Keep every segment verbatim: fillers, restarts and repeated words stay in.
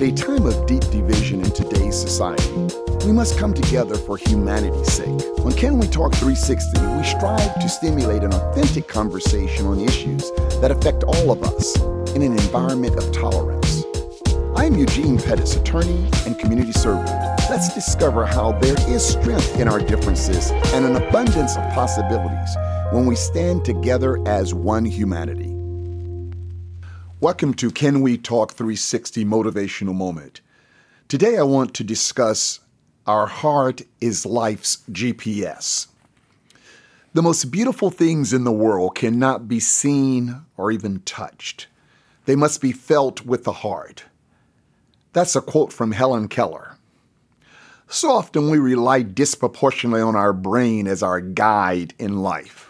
At a time of deep division in today's society, we must come together for humanity's sake. On Can We Talk three sixty, we strive to stimulate an authentic conversation on issues that affect all of us in an environment of tolerance. I'm Eugene Pettis, attorney and community servant. Let's discover how there is strength in our differences and an abundance of possibilities when we stand together as one humanity. Welcome to Can We Talk three sixty Motivational Moment. Today I want to discuss our heart is life's G P S. The most beautiful things in the world cannot be seen or even touched. They must be felt with the heart. That's a quote from Helen Keller. So often we rely disproportionately on our brain as our guide in life.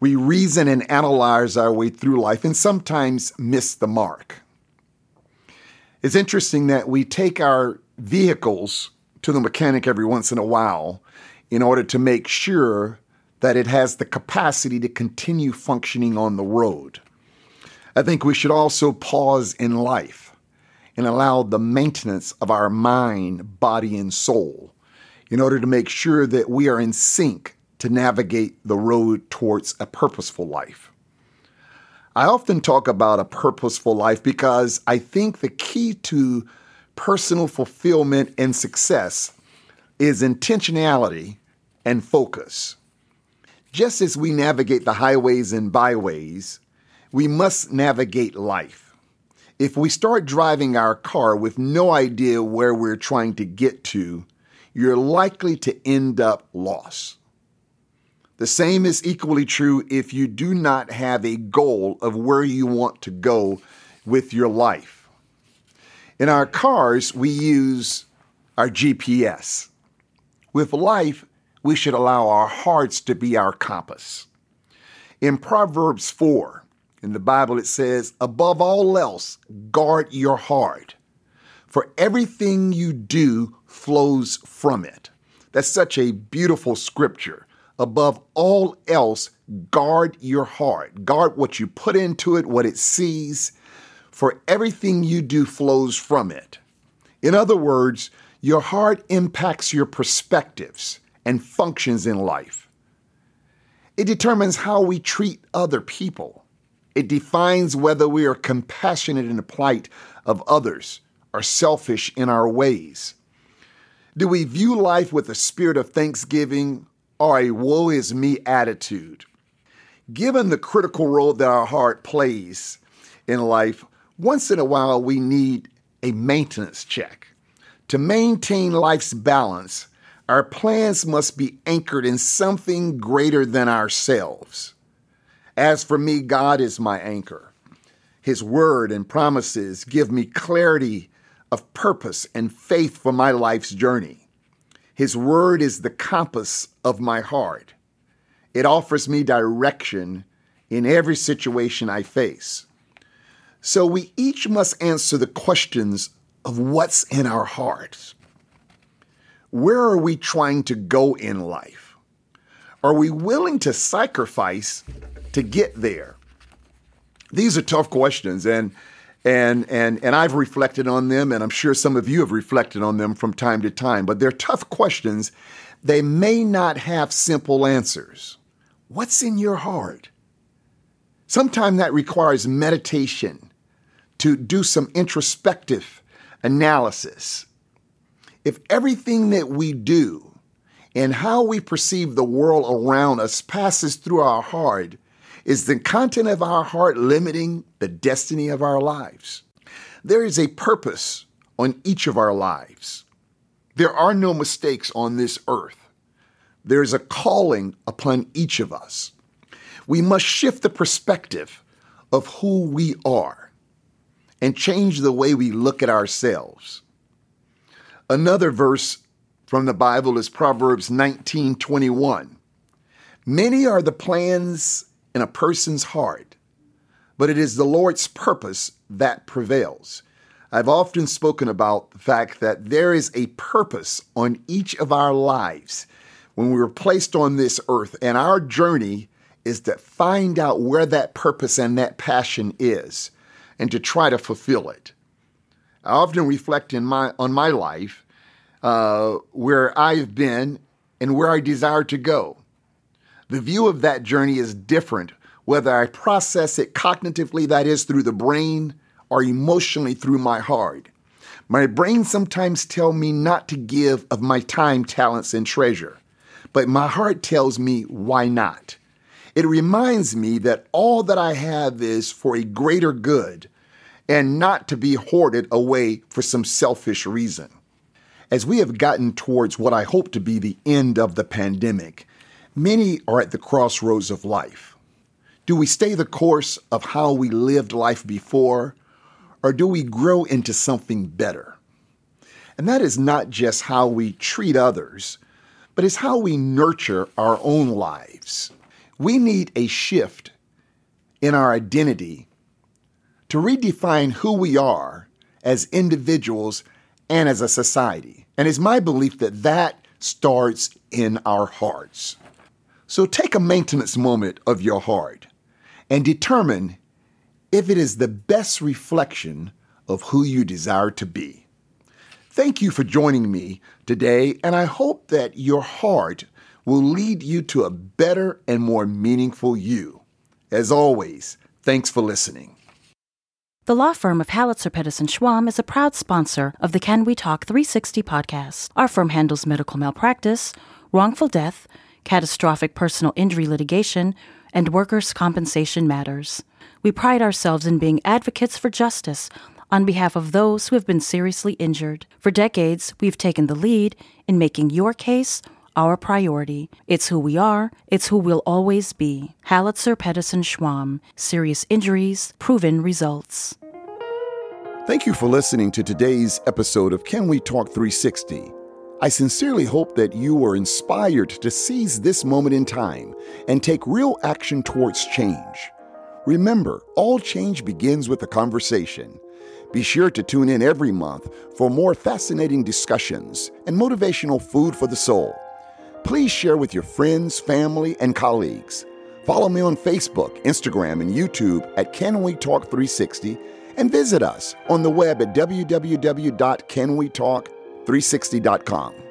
We reason and analyze our way through life and sometimes miss the mark. It's interesting that we take our vehicles to the mechanic every once in a while in order to make sure that it has the capacity to continue functioning on the road. I think we should also pause in life and allow the maintenance of our mind, body, and soul in order to make sure that we are in sync to navigate the road towards a purposeful life. I often talk about a purposeful life because I think the key to personal fulfillment and success is intentionality and focus. Just as we navigate the highways and byways, we must navigate life. If we start driving our car with no idea where we're trying to get to, you're likely to end up lost. The same is equally true if you do not have a goal of where you want to go with your life. In our cars, we use our G P S. With life, we should allow our hearts to be our compass. In Proverbs four, in the Bible, it says, "Above all else, guard your heart, for everything you do flows from it." That's such a beautiful scripture. Above all else, guard your heart. Guard what you put into it, what it sees, for everything you do flows from it. In other words, your heart impacts your perspectives and functions in life. It determines how we treat other people. It defines whether we are compassionate in the plight of others or selfish in our ways. Do we view life with a spirit of thanksgiving or a woe-is-me attitude? Given the critical role that our heart plays in life, once in a while we need a maintenance check. To maintain life's balance, our plans must be anchored in something greater than ourselves. As for me, God is my anchor. His word and promises give me clarity of purpose and faith for my life's journey. His word is the compass of my heart. It offers me direction in every situation I face. So we each must answer the questions of what's in our hearts. Where are we trying to go in life? Are we willing to sacrifice to get there? These are tough questions, and And and and I've reflected on them, and I'm sure some of you have reflected on them from time to time. But they're tough questions. They may not have simple answers. What's in your heart? Sometimes that requires meditation to do some introspective analysis. If everything that we do and how we perceive the world around us passes through our heart, is the content of our heart limiting the destiny of our lives? There is a purpose on each of our lives. There are no mistakes on this earth. There is a calling upon each of us. We must shift the perspective of who we are and change the way we look at ourselves. Another verse from the Bible is Proverbs nineteen twenty-one. Many are the plans in a person's heart, but it is the Lord's purpose that prevails. I've often spoken about the fact that there is a purpose on each of our lives when we were placed on this earth, and our journey is to find out where that purpose and that passion is and to try to fulfill it. I often reflect in my on my life, uh, where I've been and where I desire to go. The view of that journey is different, whether I process it cognitively, that is through the brain, or emotionally through my heart. My brain sometimes tells me not to give of my time, talents, and treasure, but my heart tells me why not. It reminds me that all that I have is for a greater good and not to be hoarded away for some selfish reason. As we have gotten towards what I hope to be the end of the pandemic, many are at the crossroads of life. Do we stay the course of how we lived life before, or do we grow into something better? And that is not just how we treat others, but it's how we nurture our own lives. We need a shift in our identity to redefine who we are as individuals and as a society. And it's my belief that that starts in our hearts. So take a maintenance moment of your heart and determine if it is the best reflection of who you desire to be. Thank you for joining me today, and I hope that your heart will lead you to a better and more meaningful you. As always, thanks for listening. The law firm of Haliczer, Pettis, and Schwamm is a proud sponsor of the Can We Talk three sixty podcast. Our firm handles medical malpractice, wrongful death, catastrophic personal injury litigation, and workers' compensation matters. We pride ourselves in being advocates for justice on behalf of those who have been seriously injured. For decades, we've taken the lead in making your case our priority. It's who we are. It's who we'll always be. Haliczer, Pettis, and Schwamm. Serious injuries, proven results. Thank you for listening to today's episode of Can We Talk three sixty. I sincerely hope that you were inspired to seize this moment in time and take real action towards change. Remember, all change begins with a conversation. Be sure to tune in every month for more fascinating discussions and motivational food for the soul. Please share with your friends, family, and colleagues. Follow me on Facebook, Instagram, and YouTube at Can We Talk three sixty, and visit us on the web at w w w dot can we talk three sixty dot com.